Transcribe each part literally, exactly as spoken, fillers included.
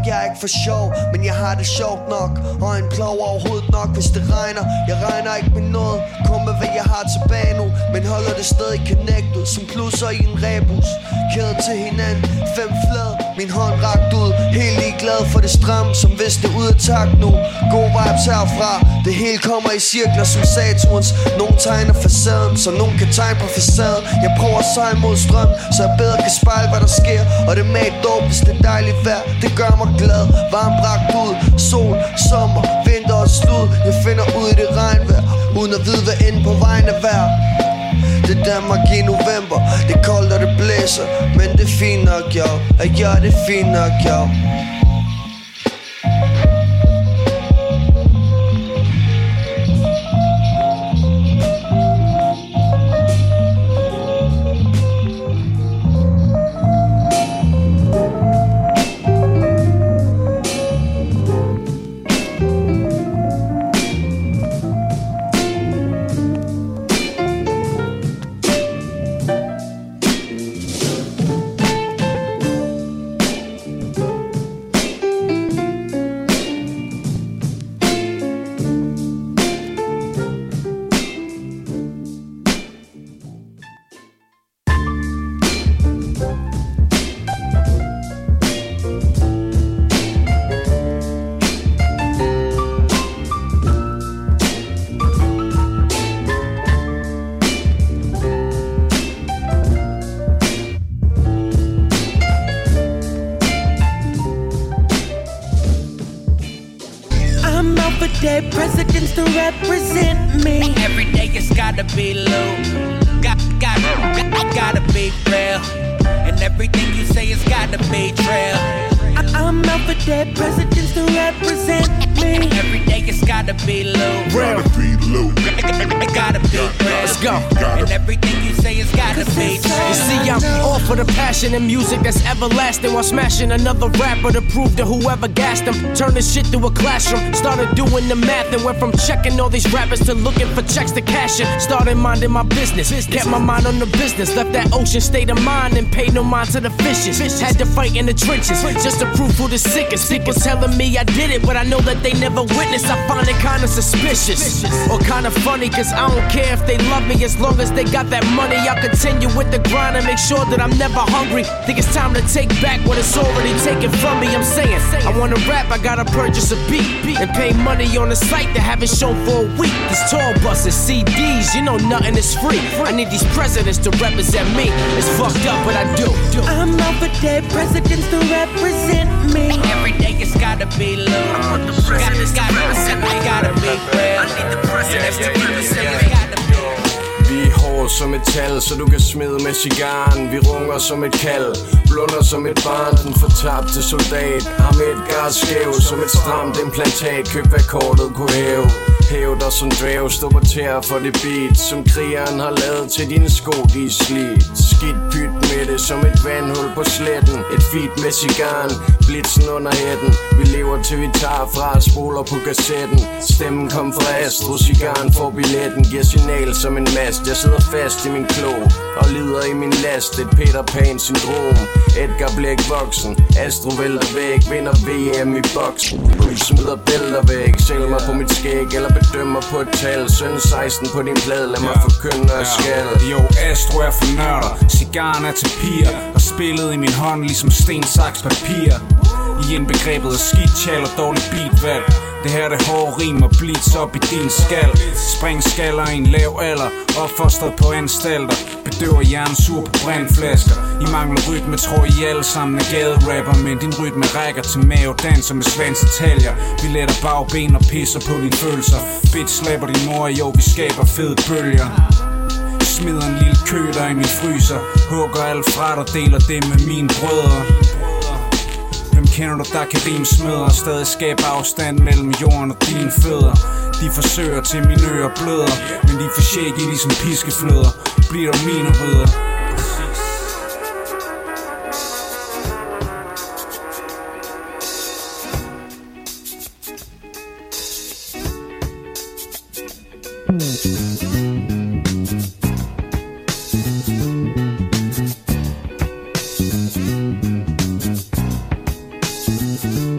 at jeg ikke for sjov, men jeg har det sjovt nok. Og en plov overhovedet nok, hvis det regner. Jeg regner ikke med noget, kun med hvad jeg har tilbage nu. Men holder det stadig connected, som plusser i en rebus. Kæder til hinanden, fem flad, min hånd rakt ud. Helt ligeglad for det stramme, som hvis det ud af takt nu. God vibes herfra, det hele kommer i cirkler som Saturns. Nogle tegner facaden, så nogen kan tegne på facaden. Jeg prøver at sejle mod strøm, så jeg bedre kan spejle hvad der sker. Og det med et dog, hvis det er dejligt vejr, det gør mig glad. Varm bragt ud, sol, sommer, vinter og slud. Jeg finder ud i det regnvejr, uden at vide hvad inde på vejen er værd. Det er Danmark i november, det er koldt og det blæser. Men det er fint nok, yo, at jeg er det fint nok, yo. And music that's everlasting while smashing another rapper to prove to whoever gassed them. Turn this shit to a classroom, started doing the math and went from checking all these rappers to looking for checks to cash in. Started minding my business, kept my mind on the business, left that ocean state of mind and paid no mind to the fishes. Had to fight in the trenches just to prove who the sickest. People telling me I did it, but I know that they never witnessed. I find it kinda suspicious or kinda funny, cause I don't care if they love me as long as they got that money. I'll continue with the grind and make sure that I'm never hungry. Think it's time to take back what it's already taken from me. I'm saying, I wanna rap, I gotta purchase a beat and pay money on the site that haven't shown for a week. These tour buses, C Ds, you know nothing is free. I need these presidents to represent me. It's fucked up, but I do. I'm out for dead presidents to represent me. Every day it's gotta be low. I want the presidents to represent me. Gotta be real. I need the presidents to represent me. Vi er hårde som et tal, så du kan smide med cigaren. Vi runger som et kald, blunder som et barn. Den fortabte soldat, Amit Garshev. Som et stramt implantat, køb hvad kortet kunne hæve. Hæv dig som dræv, stå på tæer for det beat, som krigeren har lavet til dine sko, de er slidt. Skidt pyt med det, som et vandhul på sletten. Et feed med cigaren, blitzen under hætten. Vi lever til vi tager fra og spoler på kassetten. Stemmen kom fra Astro, cigaren får billetten. Giver signal som en mast. Jeg sidder fast i min klo og lider i min last. Et Peter Pan syndrom. Edgar bliver ikke voksen. Astro vælter væk, vinder V M i boksen. Du smider bælter væk, sælger mig på mit skæg eller bedømmer på et tal. Søn seksten på din plade, lad mig forkynde og skal. Jo, Astro er for nørder, cigaren er til piger, og spillet i min hånd ligesom sten, saks, papir. I indbegrebet af skidt tjal og dårlig beatvalg. Det her det hårde rim og blitz op i din skal. Springskaller i en lav alder, opfostret på anstalter. Bedøver hjernen sur på brændflasker. I mangler rytme, tror I alle sammen er gaderapper. Men din rytme rækker til mave, danser med svansetaljer. Vi letter bagben og pisser på dine følelser. Bitch slapper din mor, jo vi skaber fede bølger. Smider en lille køler i min fryser. Hugger alt fra dig, deler det med mine brødre. Kender du, der kan rime smøder, stadig skabe afstand mellem jorden og dine fødder. De forsøger til mine ører bløder, men de får shake i ligesom piskefløder. Bliver du mine rødder? Thank you.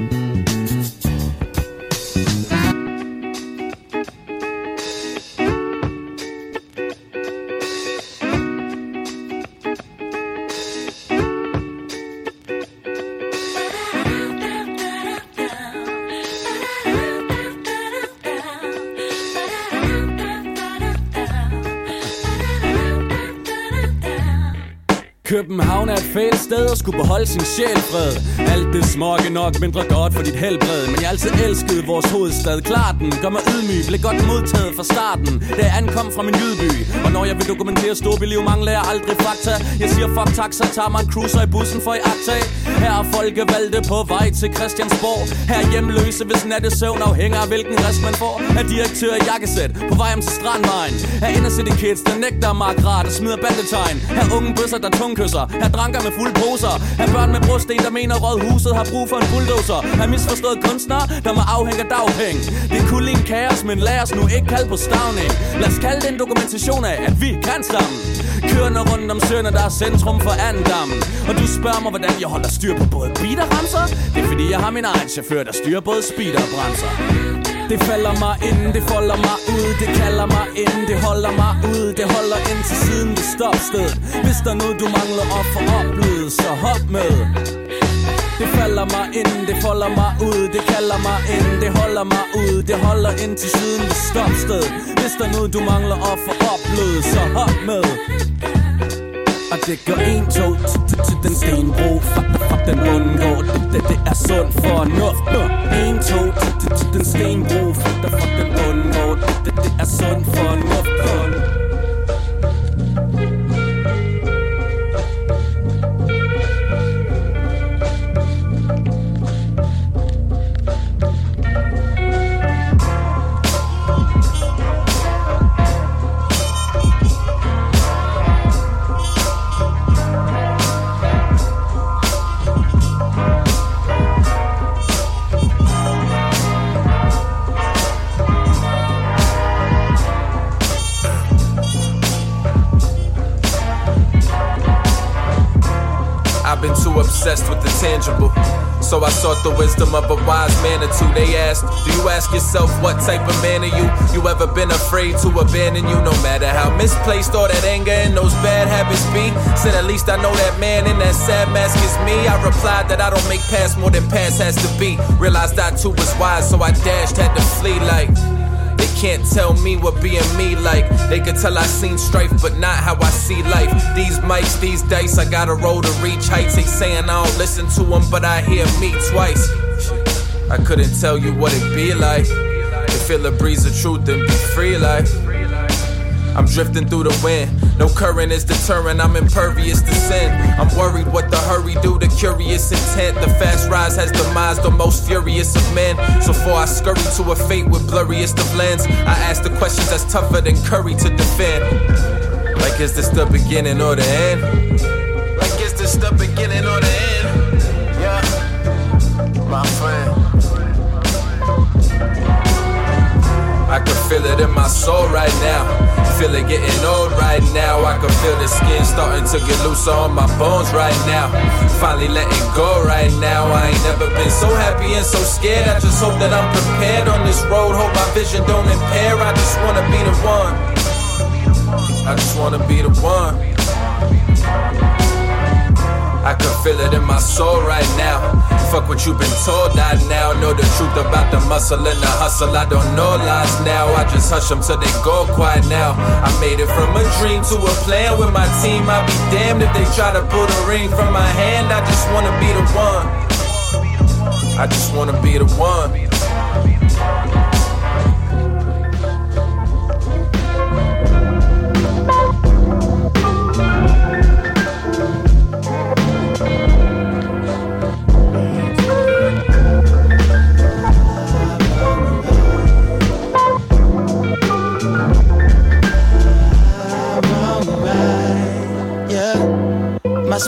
København er et fælt sted og skulle beholde sin sjælfred. Alt det smukke nok mindre godt for dit helbred, men jeg har altid elsket vores hovedstad. Klar den, gør mig ydmyg, blev godt modtaget fra starten, da jeg ankom fra min jydby. Og når jeg vil dokumentere storbyliv, mangler jeg aldrig fakta. Jeg siger fuck taxa, tager mig en cruiser i bussen for i agtag. Her er folkevalgte på vej til Christiansborg. Her er hjemløse, hvis nattesøvn afhænger af hvilken rest man får. Her er direktør i jakkesæt på vej om til Strandvejen. Her ender city kids, der nægter markrat og smider bandetegn. Her er unge bøsser, der tungkysser. Her er dranker med fulde poser. Her er børn med brosten, der mener rådhuset har brug for en bulldozer. Her er misforstået kunstnere, der må afhænge af dagpenge. Det er kul i en kaos, men lad os nu ikke kalde på stavning. Lad os kalde det en dokumentation af, at vi kan stammen. Kørende rundt om søerne, der er centrum for Andendammen. Og du spørger mig, hvordan jeg holder styr på både beat og ramser. Det er fordi, jeg har min egen chauffør, der styrer både speed og bremser. Det falder mig ind, det folder mig ud. Det kalder mig ind, det holder mig ud. Det holder ind til siden ved stopstedet. Hvis der er noget, du mangler op for oplevet, så hop med. Det falder mig ind, det folder mig ud. Det kalder mig ind, det holder mig ud. Det holder ind til siden ved stopstedet. Hvis der er noget, du mangler op for oplevet, så hop med. Og det går en tog til den stenbro. Fuck, fuck den undgå. Det, det, det er sund fornuft. En tog til den stenbro. Fuck, fuck den undgå. Det, det er sund fornuft. Obsessed with the tangible, so I sought the wisdom of a wise manitou. They asked, do you ask yourself what type of man are you? You ever been afraid to abandon you? No matter how misplaced all that anger and those bad habits be, said at least I know that man in that sad mask is me. I replied that I don't make past more than past has to be. Realized I too was wise, so I dashed, had to flee like they can't tell me what being me like. They could tell I seen strife, but not how I see life. These mics, these dice, I gotta roll to reach heights. They saying I don't listen to them, but I hear me twice. I couldn't tell you what it be like to feel a breeze of truth and be free like. I'm drifting through the wind. No current is deterrent, I'm impervious to sin. I'm worried what the hurry do, the curious intent. The fast rise has demised the most furious of men. So far I scurry to a fate with blurriest of lens. I ask the questions that's tougher than Curry to defend. Like is this the beginning or the end? Like is this the beginning or the end? Yeah, my friend. I can feel it in my soul right now. Feel it getting old right now. I can feel the skin starting to get looser on my bones right now. Finally letting go right now. I ain't never been so happy and so scared. I just hope that I'm prepared on this road. Hope my vision don't impair. I just wanna be the one. I just wanna be the one. I can feel it in my soul right now. Fuck what you've been told, I now know the truth about the muscle and the hustle. I don't know lies now, I just hush them till they go quiet now. I made it from a dream to a plan with my team. I'll be damned if they try to pull the ring from my hand. I just wanna be the one. I just wanna be the one.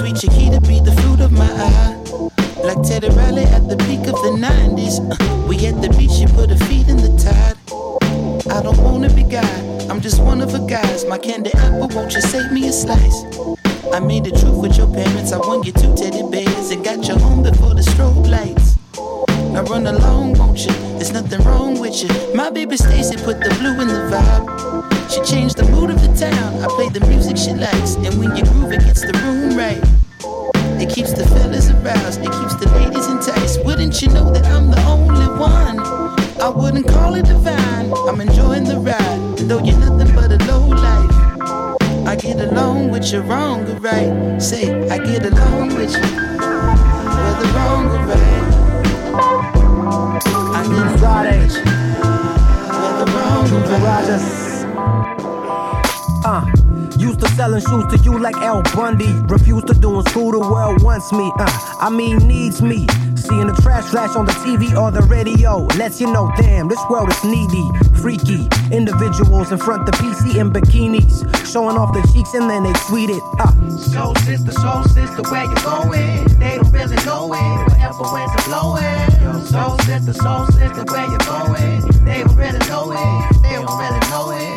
Sweet Chiquita be the fruit of my eye. Like Teddy Riley at the peak of the nineties. Uh, we at the beach, you put a feet in the tide. I don't wanna be God, I'm just one of a guys. My candy apple, won't you save me a slice? I made the truth with your parents, I won you two teddy bears. And got you home before the strobe lights. Now run along, won't you? There's nothing wrong with you. My baby Stacy put the blue in the vibe. She changed the mood of the town. I play the music she likes. And when you groove, it gets the room right. It keeps the fellas aroused. It keeps the ladies enticed. Wouldn't you know that I'm the only one? I wouldn't call it divine. I'm enjoying the ride. Though you're nothing but a low life. I get along with you, wrong or right. Say, I get along with you, whether wrong or right. I get along with you, whether wrong or right. Uh. Used to selling shoes to you like L Bundy. Refused to doing school, the world wants me. Uh, I mean needs me. Seeing the trash flash on the T V or the radio lets you know, damn, this world is needy. Freaky individuals in front of P C in bikinis, showing off their cheeks and then they tweet it. Uh. Soul sister, soul sister, where you going? They don't really know it. Whatever winds are blowing. Yo, soul sister, soul sister, where you going? They don't really know it. They don't really know it.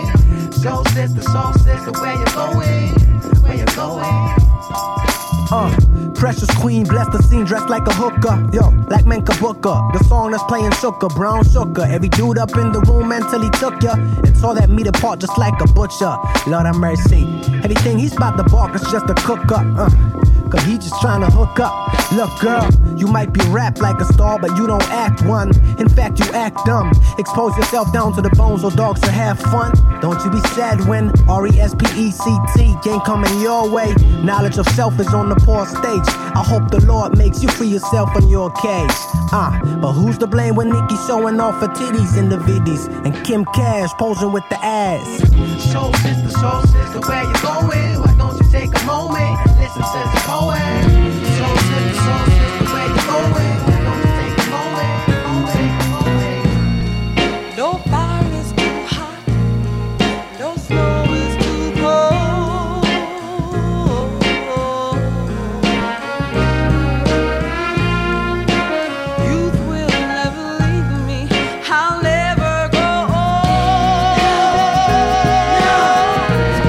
Soul sister, soul sister, where you going? Where you going? Uh, precious queen, bless the scene, dressed like a hooker. Yo, like Menka Booker. The song that's playing Shooka, Brown Shooka. Every dude up in the room mentally took ya. And tore that meat apart just like a butcher. Lord have mercy. Anything he's about to bark is just a cook up. Uh, cause he just trying to hook up. Look, girl, you might be wrapped like a star, but you don't act one. In fact, you act dumb. Expose yourself down to the bone so dogs can have fun. Don't you be sad when R E S P E C T ain't coming your way. Knowledge of self is on the poor stage. I hope the Lord makes you free yourself in your cage. Ah, uh, but who's to blame when Nicki showing off her titties in the viddies and Kim Cash posing with the ass? Soul sister, soul sister, where you going? Why don't you take a moment and listen to the poet? Soul sister, soul sister, where you going? Why don't you take a moment, take a moment? No fire is too hot, no snow is too cold. Youth will never leave me, I'll never go old. No, no, no, no.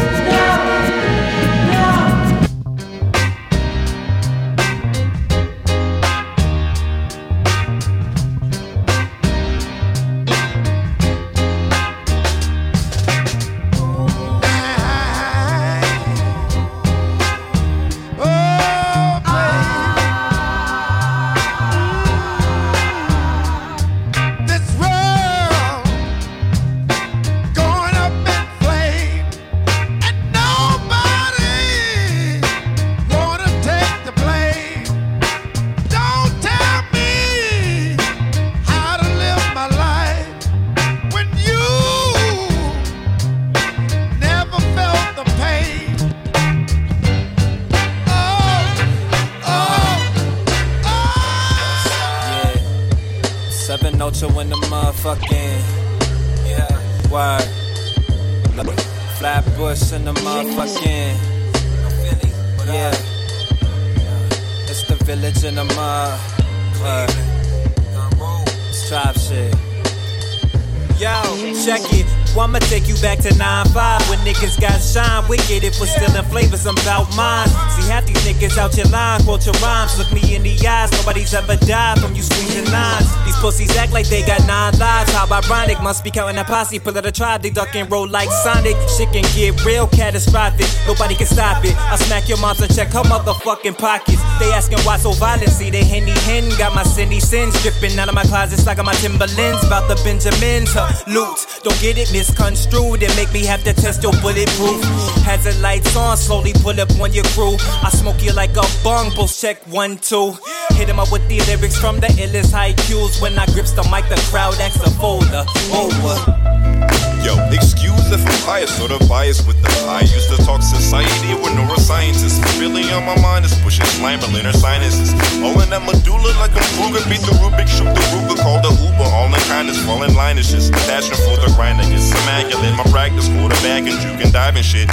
Niggas got shine, wicked if we're still in flavors, I'm about mine. See half these niggas out your line, quote your rhymes. Look me in the eyes, nobody's ever died from you squeezing nines. These pussies act like they got nine lives, how ironic. Must be counting a posse, pull out a tribe, they duck and roll like Sonic. Shit can get real catastrophic, nobody can stop it. I smack your moms and check her motherfucking pockets. They asking why so violent, see they henny hen. Got my Cindy sins dripping out of my closets like on my Timberlands. About the Benjamins, her loot, don't get it misconstrued. It make me have to test your bulletproof. Hazard lights on, slowly pull up on your crew. I smoke you like a bong, both check one, two. Hit him up with the lyrics from the illest haikus. When I grips the mic, the crowd acts a folder over. Yo, excuse if I'm biased, sort of biased with the eye. Used to talk society with neuroscientists. Really on my mind is pushing slime, but inner sinuses. All in that medulla like I'm Kruger. Beat the Rubik, shoot the Ruger, call the Uber. All in kindness, fall in line is just passion for the grinding. It's immaculate. My practice, quarterback and juke and diving shit.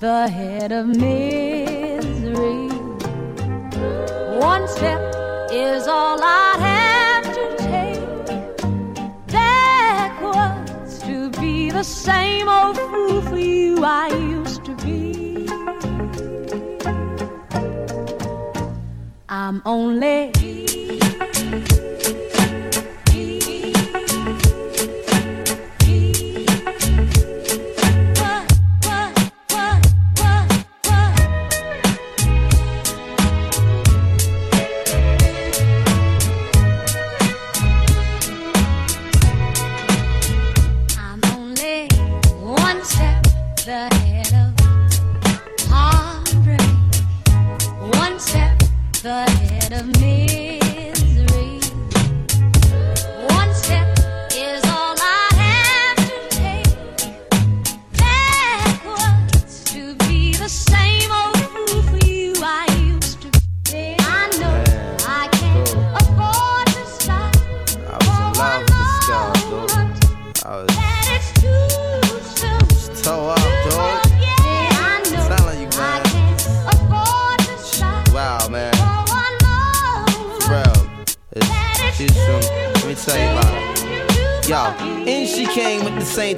the head of misery. One step is all I have to take. Backwards to be the same old fool for you I used to be. I'm only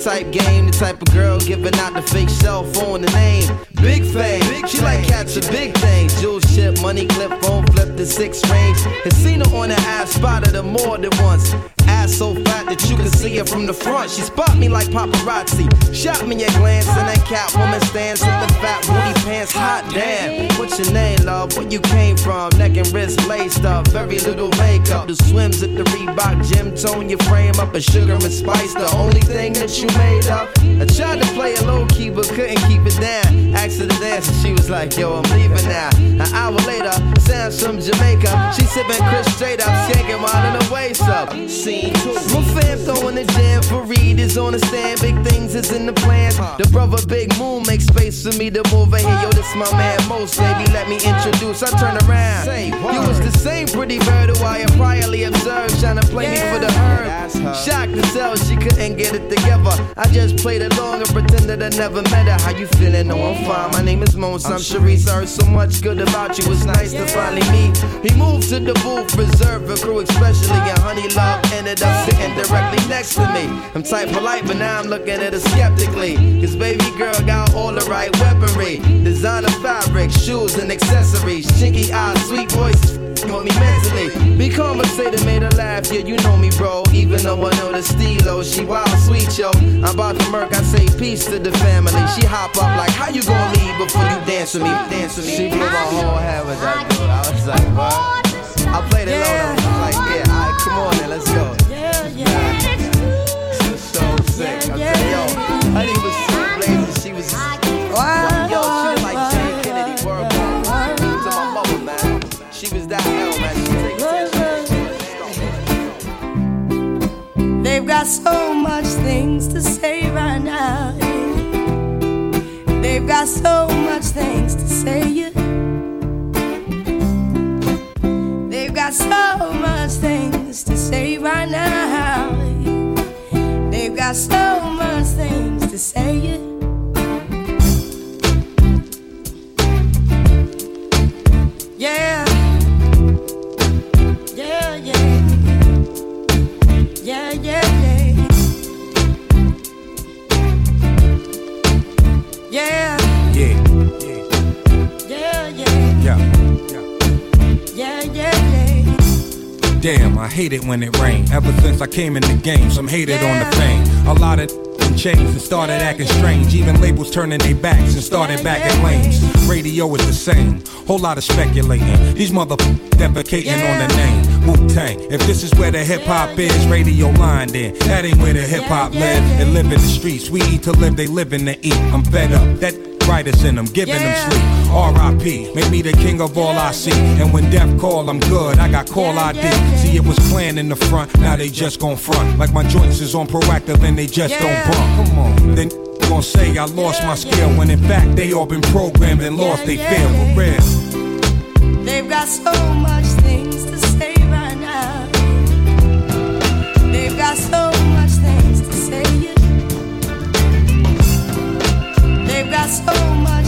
type game, the type of girl giving out the fake cell phone, the name Big Fame, she like catching big things, jewel ship, money clip, phone flip the six range, and seen her on the ass, spotted her more than once, ass so fat that you can see her from the front, she spot me like paparazzi, shot me a glance, and that cat woman stands with the fat booty pants, hot damn, what's your name love, where you came from, neck and wrist laced up, very little makeup, the swims at the Reebok gym, tone your frame up, and sugar and spice, the only thing that you made up, I tried to play a low key but couldn't keep it down, asked her to dance and she was like, yo, I'm leaving now, an hour later, Sam's from Jamaica, she sipping Chris straight up, skanking wide in the waist up, scene two, my fam throwing the jam, Fareed is on the stand, big things is in the plans, the brother Big Moon makes space for me to move in here, yo, this my man Most, baby, let me introduce, I turn around, you was the same pretty bird who I had priorly observed, tryna play yeah. me for the herb, shocked to tell she couldn't get it together, I just played along and pretended I never met her. How you feeling? No, I'm fine. My name is Mons. I'm Sharice. I heard so much good about you. It's nice yeah. to finally meet. He moved to the booth, reserved for crew, especially. And Honey Love ended up sitting directly next to me. I'm tight polite, but now I'm looking at her skeptically. Cause baby girl got all the right weaponry. Designer fabric, shoes and accessories. Chinky eyes, sweet voice. Caught me mentally. Be conversated, made her laugh. Yeah, you know me, bro. Even though I know the steelo, she wild, sweet, yo. I'm about to murk, I say peace to the family. She hop up like, how you gonna leave before you dance with me? Dance with me. She blew my whole head with that dude. I was like, what? I played it low, though. Like, yeah, alright, come on then, let's go. Yeah, yeah. She was so sick. I'm saying, yo, honey was so blazing. She was, wow, yo, she was like Jay Kennedy, world born. She was on my mother, man. She was that hell, man. They've got so much things to say right now. Yeah. They've got so much things to say, yeah. They've got so much things to say right now. Yeah. They've got so much things to say, yeah. Yeah. Yeah, yeah. Yeah, yeah, yeah. Yeah. Yeah. Yeah, yeah. Yeah. Yeah, yeah, yeah. Damn, I hate it when it rains. Ever since I came in the game, some hated yeah. on the fame. A lot of changed and started acting strange. Even labels turning their backs and started backing lanes. Radio is the same. Whole lot of speculating. These motherfuckers defecating yeah. on the name. Wu-Tang. If this is where the hip-hop is, radio line then. That ain't where the hip-hop live. They live in the streets. We eat to live. They live in to eat. I'm fed up. That writers in them, giving yeah. them sleep. R I P, make me the king of all I see. And when death call, I'm good, I got call I D. See, it was planned in the front, now they just gon' front. Like my joints is on proactive and they just yeah. don't bump. Come on, then gon' say I lost my skill, when in fact they all been programmed and lost they feel for real. They've got so much things to say right now. They've got so much things to say, yeah. They've got so much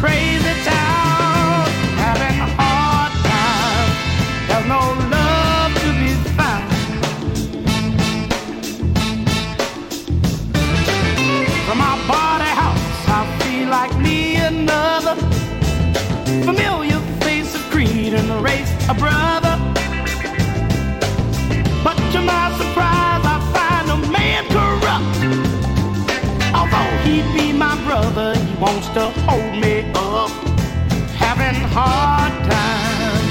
crazy town, having a hard time. There's no love to be found. From my body house, I feel like me another familiar face of creed and the race of brother. But to my surprise, I find a man corrupt. Although he be my brother, he wants to hold me up. Having hard time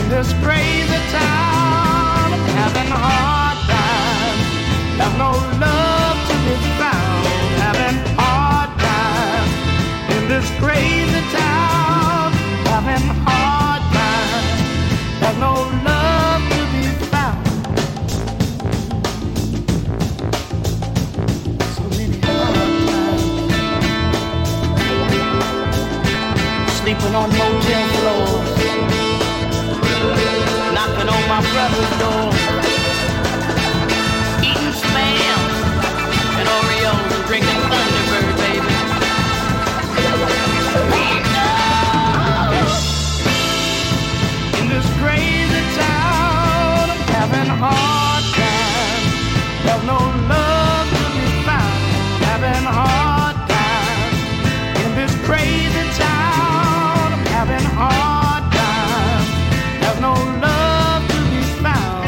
in this crazy town. Having hard time. There's no love to be found. Having hard time in this crazy town. Having hard time. There's no love to be found. Sleeping on motel floors, knocking on my brother's door, eating Spam and Oreos and drinking Thunderbird, baby. We know in this crazy town I'm having a hard time. There's no love to be found. Having a hard time in this crazy town. Having a hard time. There's no love to be found.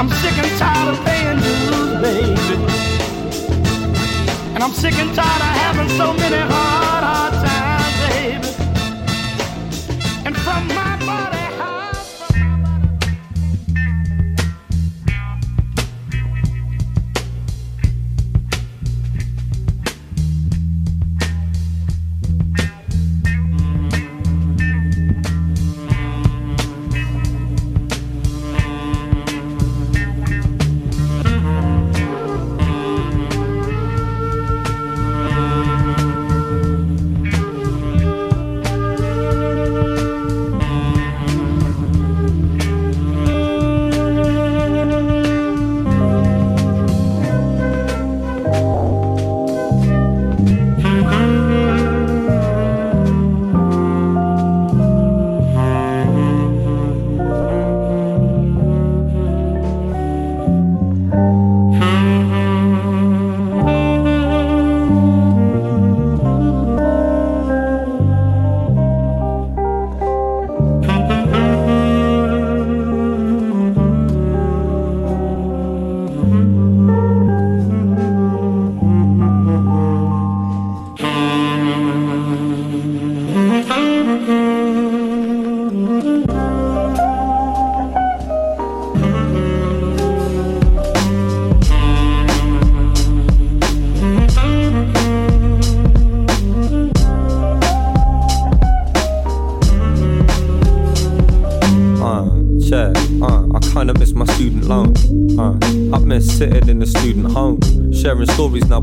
I'm sick and tired of paying dues, baby. And I'm sick and tired of having so many hard, hard times, baby. And from my body, heart, from my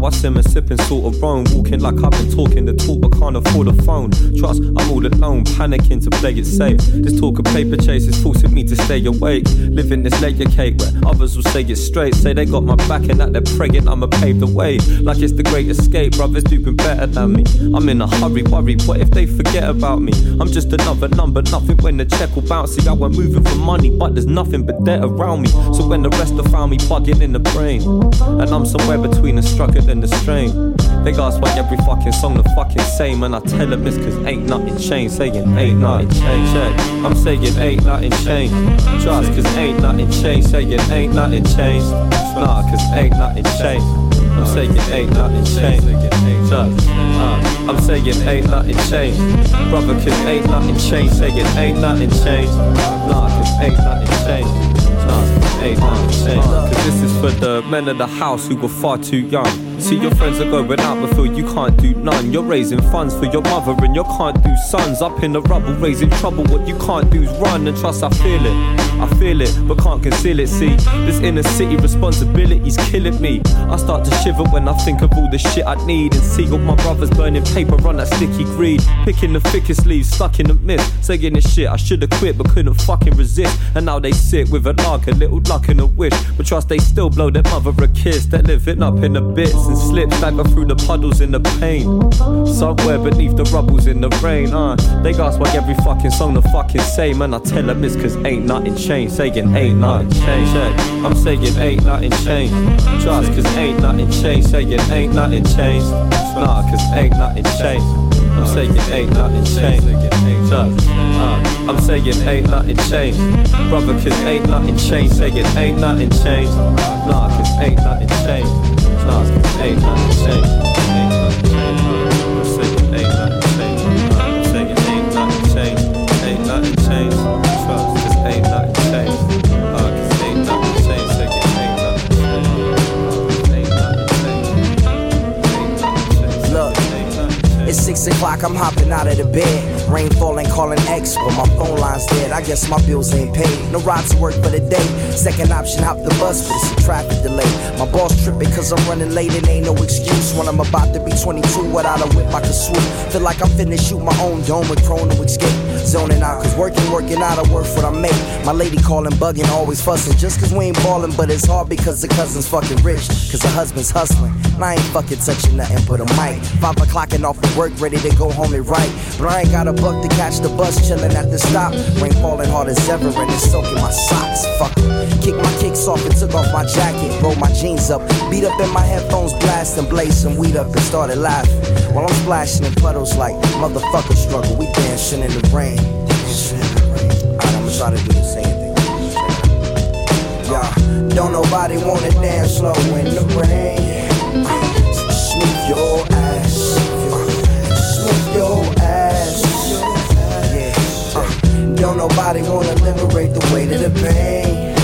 I simmer, sipping, sort of roam, walking like I've been talking the talk, but can't afford a phone. Trust, I'm all alone, panicking to play it safe. This talk of paper chases forcing me to stay awake. Living this layer cake where others will say it straight, say they got my back and that they're praying I'ma pave the way. Like it's the great escape, brothers doing better than me. I'm in a hurry, worry, what if they forget about me? I'm just another number, nothing when the check will bounce. See, I went moving for money, but there's nothing but debt around me. So when the rest have found me bugging in the brain, and I'm somewhere between a struggle and the strain. They ask why every fucking song the fucking same, and I tell them it's cause ain't nothing changed. Saying ain't nothing changed, check. I'm saying ain't nothing changed. Trust cause ain't nothing changed. Saying ain't nothing changed. Nah cause ain't nothing changed. I'm saying ain't nothing changed. Trust. Uh, I'm saying ain't nothing changed. Brother cause ain't nothing changed. Saying ain't nothing changed. Nah cause ain't nothing changed. Trust cause ain't nothing changed. Cause this is for the men of the house who were far too young. See, your friends are going out but feel you can't do none. You're raising funds for your mother and your can't do sons. Up in the rubble raising trouble, what you can't do is run. And trust, I feel it, I feel it, but can't conceal it. See, this inner city responsibility's killing me. I start to shiver when I think of all the shit I need. And see all my brothers burning paper on that sticky greed. Picking the thickest leaves, stuck in the mist. Saying this shit I should've quit but couldn't fucking resist. And now they sit with a lark, a little luck and a wish. But trust, they still blow their mother a kiss. They're living up in the bits and slip, stagger through the puddles in the pain. Somewhere beneath the rubble's in the rain, uh they ask why every fucking song the fucking same. And I tell them it's cause ain't nothing change, saying ain't nothing change. I'm saying ain't nothing change. Trust, cause ain't nothing change, saying ain't nothing change. Nah, cause ain't nothing change. I'm saying ain't nothing change. Trust, uh, I'm saying ain't nothing change. Brother, cause ain't nothing change, saying ain't nothing change. Nah, cause ain't nothing change. Nah, cause ain't nothing change. Ain't nothing change. I'm saying ain't nothing change. I'm saying ain't nothing change. Ain't nothing change. Trust, cause ain't nothing change. It's six o'clock, I'm hopping out of the bed. Rain falling, calling X, but my phone line's dead. I guess my bills ain't paid. No ride to work for the day. Second option, hop the bus, but it's a traffic delay. My boss tripping cause I'm running late and ain't no excuse. When I'm about to be twenty-two, without a whip I can swoop. Feel like I'm finna shoot my own dome with prone to escape. Zoning out, cause working, working out, I work what I make. My lady calling, bugging, always fussing. Just cause we ain't ballin', but it's hard because the cousin's fucking rich. Cause the husband's hustling. And I ain't fucking touching nothing but a mic. Five o'clock and off of work, ready to go home and write. But I ain't got a buck to catch the bus, chillin' at the stop. Rain falling hard as ever and it's soaking my socks. Fuck it. Kicked my kicks off and took off my jacket. Rolled my jeans up, beat up in my headphones, blastin', blazed some weed up and started laughing. While I'm splashing in puddles like motherfucker struggle, we dancing in the rain. Alright, I'ma try to do the same thing. Y'all, don't nobody wanna dance slow in the rain. So sneak your ass, uh, sneak your ass. Yeah, uh, don't nobody wanna liberate the weight of the pain.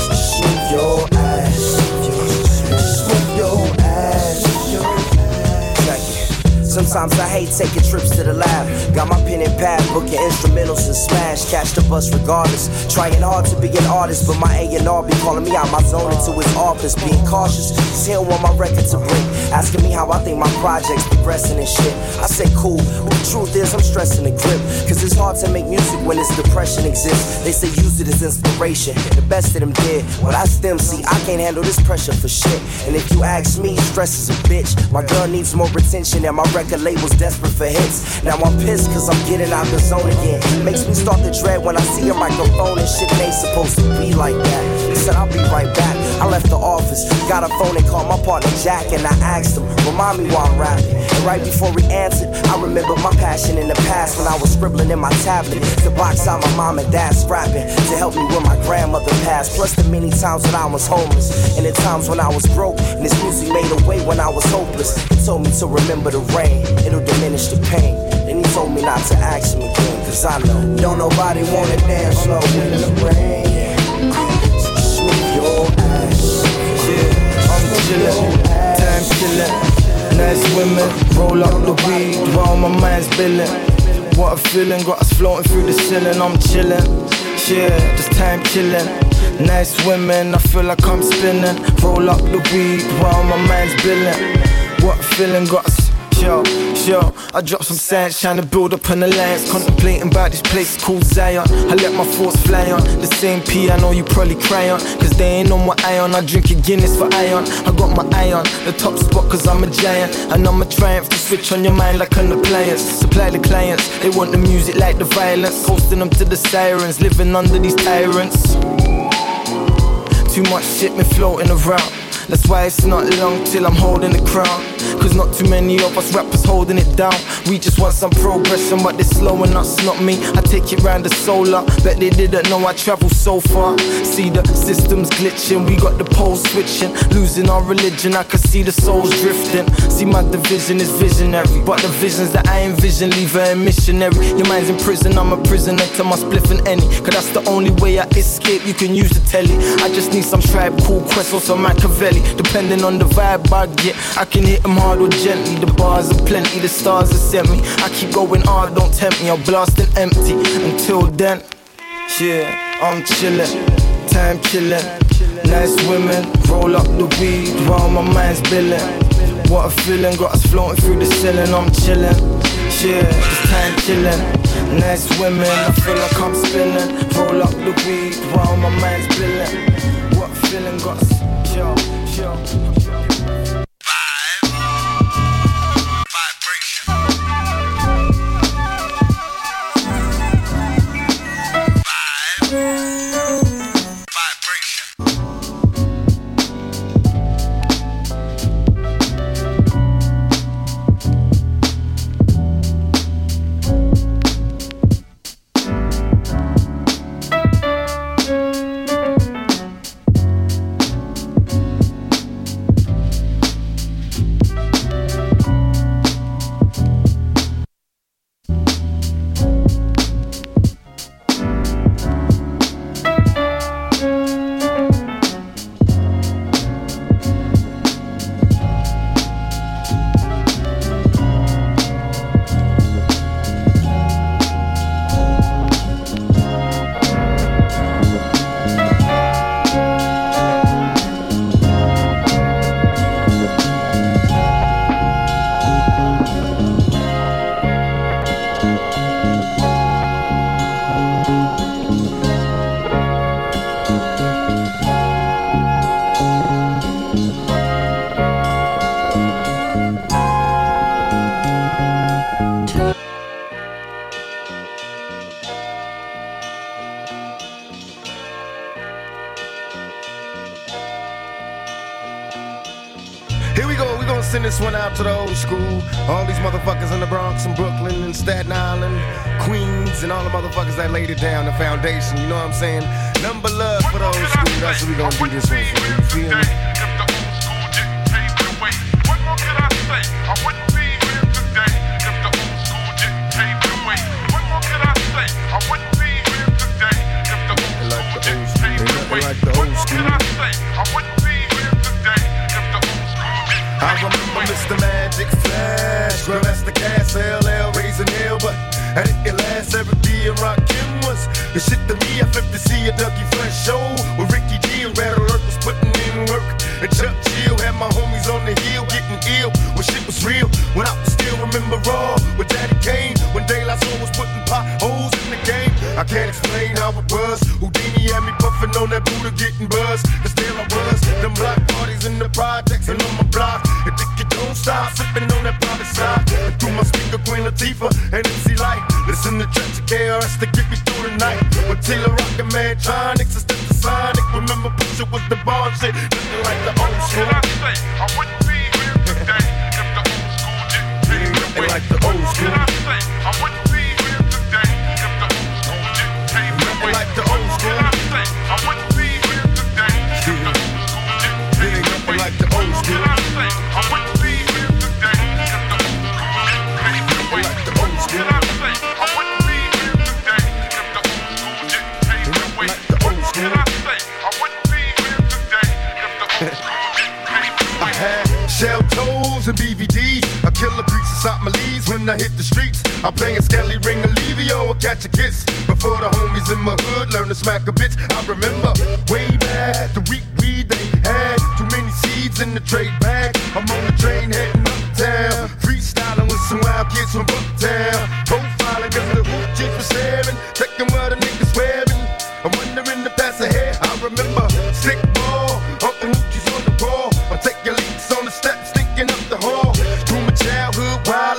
So sneak your ass, sneak your ass. Sometimes I hate taking trips to the lab. Got my pen and pad, booking instrumentals and smash. Catch the bus regardless. Trying hard to be an artist, but my A and R be calling me out my zone into his office. Being cautious, cause he don't want my record to break. Asking me how I think my project's progressing and shit. I say cool, but the truth is I'm stressing the grip. Cause it's hard to make music when this depression exists. They say use it as inspiration, the best of them did. But I stem, see, I can't handle this pressure for shit. And if you ask me, stress is a bitch. My girl needs more attention and my record label's desperate for hits. Now I'm pissed cause I'm getting out the zone again. Makes me start to dread when I see a microphone and shit ain't supposed to be like that. They said I'll be right back. I left the office, got a phone and called my partner Jack and I asked him, remind me why I'm rapping. And right before he answered, I remember my passion in the past when I was scribbling in my tablet to box out my mom and dad's rapping to help me with my grandmother passed. Plus the many times when I was homeless and the times when I was broke and this music made a way when I was hopeless. He told me to remember the rain, it'll diminish the pain. Then he told me not to ask him again, cause I know don't nobody wanna dance slow in the rain. So sweep your ass. Yeah, I'm chillin', time killin'. Nice women, roll up the weed while my mind's billin'. What a feeling, got us floating through the ceiling. I'm chillin', yeah, just time killin'. Nice women, I feel like I'm spinning. Roll up the weed while my mind's billin'. What a feeling got us, yo, yo. I dropped some science, trying to build up an alliance. Contemplating about this place called Zion. I let my thoughts fly on. The same P I know you probably cry on. Cause they ain't on my iron, I drink a Guinness for iron. I got my eye on the top spot cause I'm a giant. And I'm a triumph to switch on your mind like an appliance. Supply the clients, they want the music like the violence. Hosting them to the sirens, living under these tyrants. Too much shit been floating around. That's why it's not long till I'm holding the crown. Cause not too many of us rappers holding it down. We just want some progress and what they're slowing us, not me. I take it round the solar, bet they didn't know I traveled so far. See the systems glitching, we got the poles switching, losing our religion, I can see the souls drifting. See my division is visionary, but the visions that I envision leave her a missionary. Your mind's in prison, I'm a prisoner to my spliff and any, cause that's the only way I escape, you can use the telly. I just need some Tribe Called Quest or some Machiavelli, depending on the vibe I get, I can hit them hard or gently. The bars are plenty, the stars are sent me, I keep going hard, don't tempt me, I'm blasting empty. Until then, yeah, I'm chillin', time killin', nice women, roll up the weed while my mind's billin'. What a feeling, got us floating through the ceiling, I'm chillin', yeah, it's time killin', nice women, I feel like I'm spinning, roll up the weed while my mind's billin'. What a feeling, got us, yo, yo. To the old school, all these motherfuckers in the Bronx and Brooklyn and Staten Island, Queens, and all the motherfuckers that laid it down, the foundation, you know what I'm saying? Number love for the old school, that's what we gonna do this one for, you feel me? If the old school didn't pave the way, what more could I say? I wouldn't be here today if the old school didn't pave the way. What more could I say? I wouldn't be here today if the old school didn't pave the way. What more could I say? I wouldn't be here today if the old school didn't pave the way. Mister Magic Flash, well that's the cast, L L raising hell, but I think it lasts every year. Rockin' was the shit to me. I flipped to see a Dougie Fresh show with Ricky G and Rattle Earth was putting in work. And Chuck Chill had my homies on the hill getting ill when shit was real. When I was still remember raw with Daddy Kane, when De La Soul was putting potholes in the game. I can't explain how it was. Houdini had me puffin' on that Buddha getting buzzed. But still I was. Them block parties in the projects and on my block. And don't stop sipping on that private side. Through my speaker, Queen Latifah and M C Light. Listen to Trench and K R S to get me through the night. With Taylor Rockin' Man, Tronics, it's the Sonic. Remember, Pusha was the bomb shit. Nothing like the old school. What can I say? I wouldn't be here today if the old school didn't pave the way. Like the old school. What can I say? I wouldn't be here today if the old school didn't pave the way. Like the old school. What can I say? I wouldn't be here today if the old school didn't pave the way. Like the old school. What can I say? I wouldn't. When I hit the streets, I'm playing Skelly Ring Alivio or catch a kiss. Before the homies in my hood learn to smack a bitch, I remember way back the week we they had too many seeds in the trade bag. I'm on the train heading uptown, freestyling with some wild kids from Bucktown. Profiling 'cause the hood chicks was sharing, checking where the niggas wearing. I'm wondering the past ahead. I remember sick ball, Uncle Nucci's on the ball. I take your leaks on the steps, stinking up the hall. Through my childhood, wild.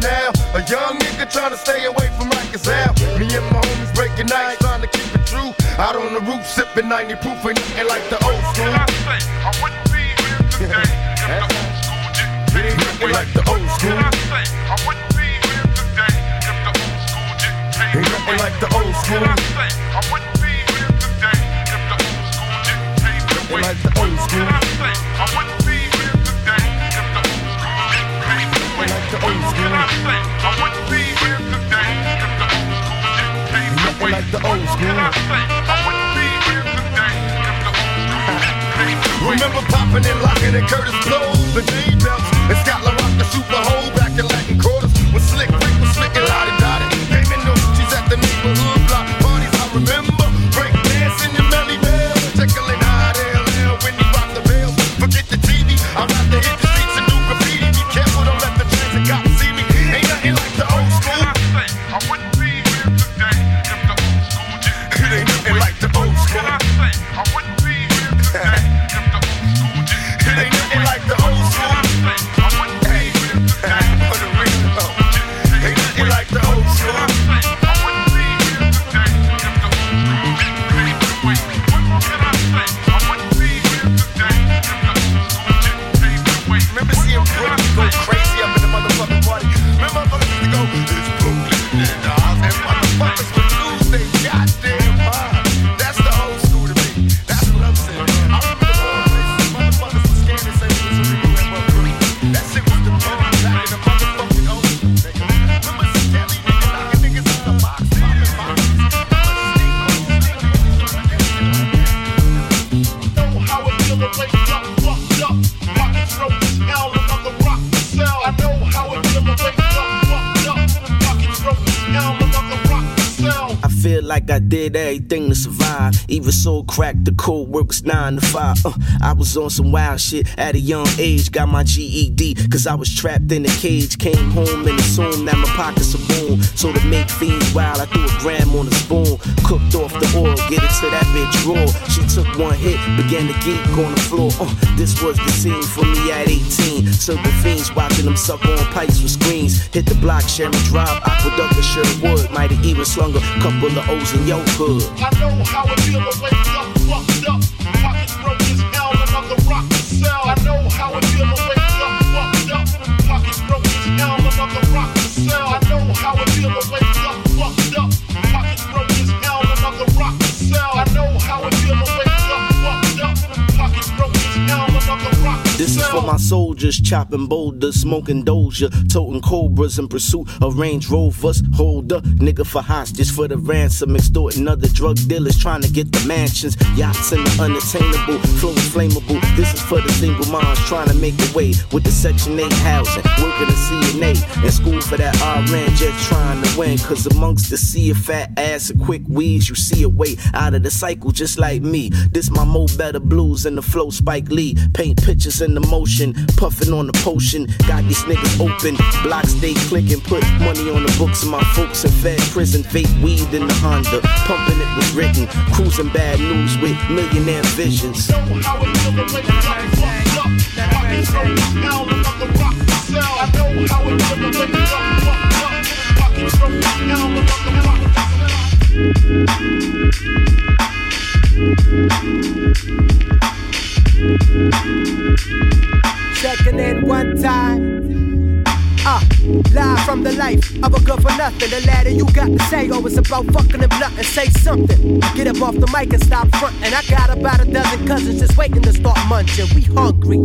Now, a young nigga trying to stay away from like it's out. Me and my homies breaking nights, trying to keep it true. Out on the roof, sipping ninety proof, ain't nothing like the old school. What can I say? I wouldn't be here today if the old school didn't pave the way. Like the old school. What can I say? I wouldn't be here Nothing like the old school. Remember popping and locking at Curtis Blow, the G belts, and Scotland rock to shoot the hole back in Latin quarters. When Slick Rick was slick and lotty dotty, came in those she's at the neighborhood block parties. I remember break dancing your belly bell, tickling hot L L when you rock the bells. Forget the T V, I'm out to hit the streets and do graffiti. Be careful, don't let the chance of God see me. Ain't nothing like the old school. I wouldn't be here today if the old school didn't. It ain't nothing like the old school. I wouldn't be here today. Did everything to survive, even so cracked the code works nine to five. Uh, I was on some wild shit at a young age, got my G E D cause I was trapped in a cage. Came home and assumed that my pockets are warm, so to make things wild I threw a gram on a spoon, cooked off the oil, get it to that bitch raw. She took one hit, began to geek on the floor. Uh, this was the scene for me at eighteen, serving fiends, watching them suck on pipes with screens. Hit the block, Sharon Drive, Aqueduct, Sherwood, might have even slung a couple of O's in your hood. I know how it feel to wake up, fucked up, pockets broke as hell, another rock to sell. I know how it feel to wake up, fucked up, pockets broke as hell, another rock to sell. I know how it feel to wake up, fucked up, pockets broke as hell, another rock to sell. I know how it feel to wake up, fucked up, pockets broke as hell, another rock to sell. This is for my soldiers, chopping boulders, smoking Doja, toting Cobras in pursuit of Range Rovers. Hold up, nigga for hostage, for the ransom, extorting other drug dealers, trying to get the mansions, yachts in the unattainable, flow is flammable. This is for the single moms trying to make a way with the Section eight housing, working the C N A, in school for that R N, just trying to win. Cause amongst the sea of fat ass and quick weeds, you see a way out of the cycle just like me. This my Mo Better Blues in the flow, Spike Lee, paint pictures in the motion, puffin' on the potion, got these niggas open, blocks they clickin', put money on the books of my folks in Fed prison, fake weed in the Honda, pumpin' it was written, cruising bad news with millionaire visions. I know how it feel to wake up, fucked up, pockets broke as hell, another rock to sell. I know how it feel to wake up, fucked up, pockets broke as hell, another rock to sell. Checking in one time. Uh, live from the life of a good for nothing. The ladder you got to say, oh, it's about fucking and blunt and say something. Get up off the mic and stop frontin'. I got about a dozen cousins just waiting to start munching. We hungry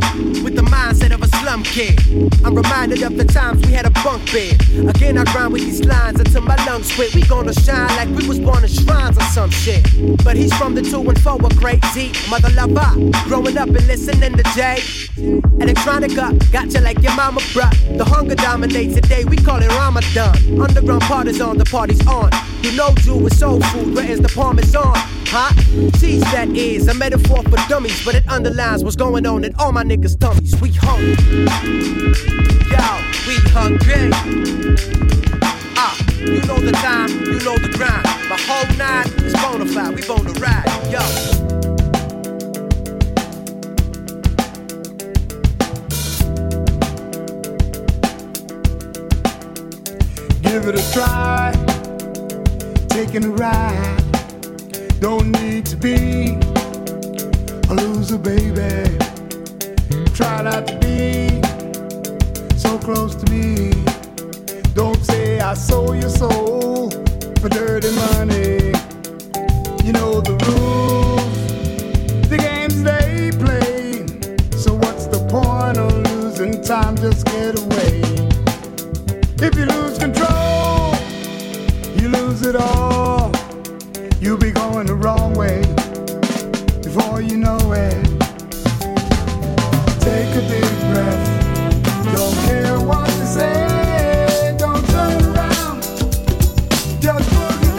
with the mindset of a slum kid. I'm reminded of the times we had a bunk bed. Again, I grind with these lines until my lungs quit. We gonna shine like we was born in shrines or some shit. But he's from the two and four, a great Z, mother lover. Growing up and listening to J Electronica, got you like your mama, bruh. The hunger dominates today, we call it Ramadan. Underground part is on, the party's on. You know Jew is soul food, where's the parmesan? Huh? Cheese that is a metaphor for dummies, but it underlines what's going on in all my niggas' dummies. We hungry. Yo, we hungry. Ah, uh, you know the time, you know the grind. My whole nine is bonafide, we bona ride. Yo. Give it a try, taking a ride. Don't need to be a loser, baby. Try not to be so close to me. Don't say I sold your soul for dirty money. You know the rules, the games they play. So what's the point of losing time? Just get away. If you it all, you'll be going the wrong way before you know it. Take a big breath, don't care what to say, don't turn around, just put it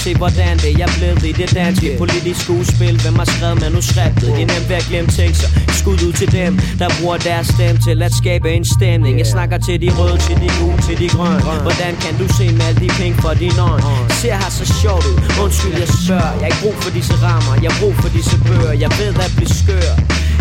se hvordan det jeg blev i det danske politisk skuespil. Hvem har skrevet manuskriptet? Det er nemt ved at glemme tekster. Skud ud til dem, der bruger deres stemme til at skabe en stemning. Jeg snakker til de røde, til de gule, til de grønne. Hvordan kan du se med alle de penge for dine øjne? Ser her så sjovt ud, undskyld jeg spørger. Jeg har ikke brug for disse rammer, jeg har brug for disse bøger. Jeg ved at blive skør,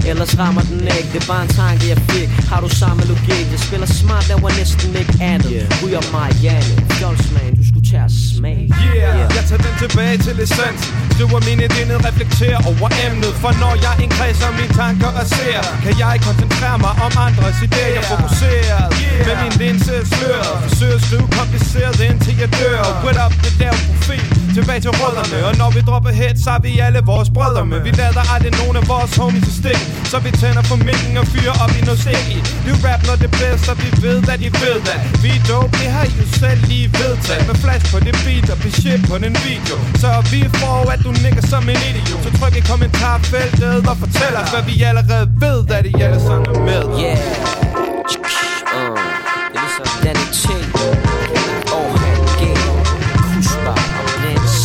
ellers rammer den ikke. Det er bare en tanke jeg fik. Har du samme logik? Jeg spiller smart, laver næsten ikke andet. Ryger Marianne, Jolsman, du skulle tage smag. Yeah, jeg tager den tilbage til essensen. Skriver mine dine, reflekterer over emnet. For når jeg indkredser mine tanker og ser, kan jeg koncentrere mig om andres idéer. Fokuseret, med min linse sløret. Forsøger at skrive kompliceret indtil jeg dør. Put up det der profil, tilbage til rødderne. Og når vi dropper head, så er vi alle vores brødre med. Vi lader aldrig nogen af vores homies i stik, så vi tænder for mængden og fyrer op i noget stik i. Vi rap når det bedst, så vi ved at I ved at vi er dope, det har I jo selv lige vedtaget. Med flash på det beat og på shit på den video, så vi får at du nikker som en idiot. Så tryk i kommentarfeltet og fortæl os hvad vi allerede ved at I alle sammen er med. Yeah, uh, det er ligesom den er ting overhand game, kusbar og blitz.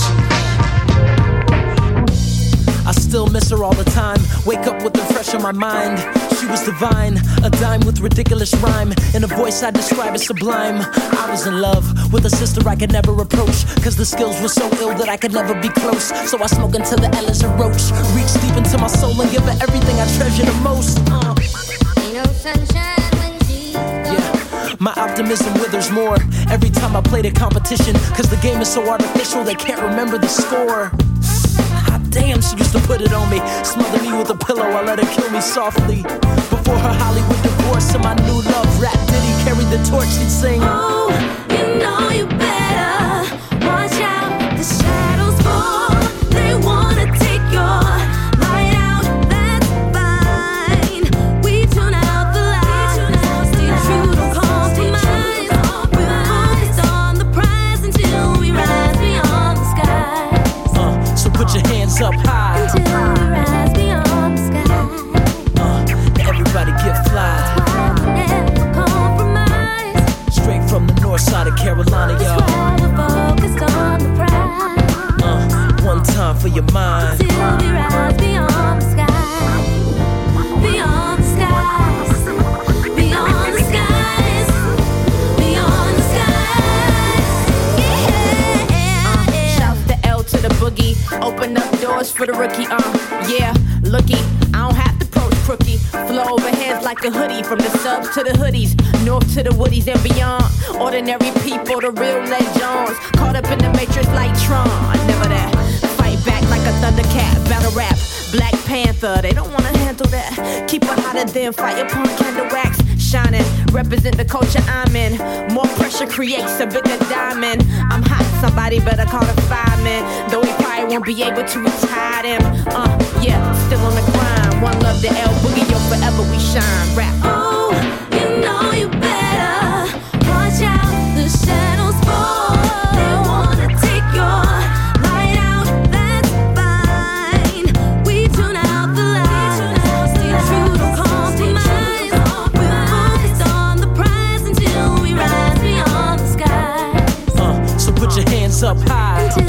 I still miss her all the time. Wake up with the fresh on my mind. She was divine, a dime with ridiculous rhyme, and a voice I describe as sublime. I was in love with a sister I could never approach, cause the skills were so ill that I could never be close. So I smoke until the L is a roach, reach deep into my soul and give her everything I treasure the most. uh. Ain't no sunshine when My optimism withers more every time I play the competition, cause the game is so artificial they can't remember the score. Hot damn, she used to put it on me, smother me with a pillow, I let her kill me softly. Before her Hollywood divorce and my new love, Rap Diddy carried the torch, she'd sing, oh, you know you better watch out, the shadows fall, they wanna take your up high until we rise beyond the sky. Uh, everybody get fly. That's why we never compromise. Straight from the north side of Carolina, y'all. That's why we're focused on the prize. Uh, one time for your mind. Until we rise beyond the sky. Beyond the skies. Beyond the skies. Beyond the skies. Yeah. Uh, shout the L to the boogie. Open up doors for the rookie, uh, yeah, looky, I don't have to approach crookie. Flow over heads like a hoodie, from the subs to the hoodies, north to the woodies and beyond. Ordinary people, the real legends, caught up in the matrix like Tron, never that. Fight back like a thundercat, battle rap, Black Panther, they don't wanna handle that. Keep it hotter than fire upon candle wax. Shining, represent the culture I'm in. More pressure creates a bigger diamond. I'm hot, somebody better call the fireman. Though he probably won't be able to retire them. Uh, yeah, still on the grind. One love to L Boogie, yo, forever we shine. Rap. Oh, you know you better watch out, the shadows fall. They wanna take your. Up high.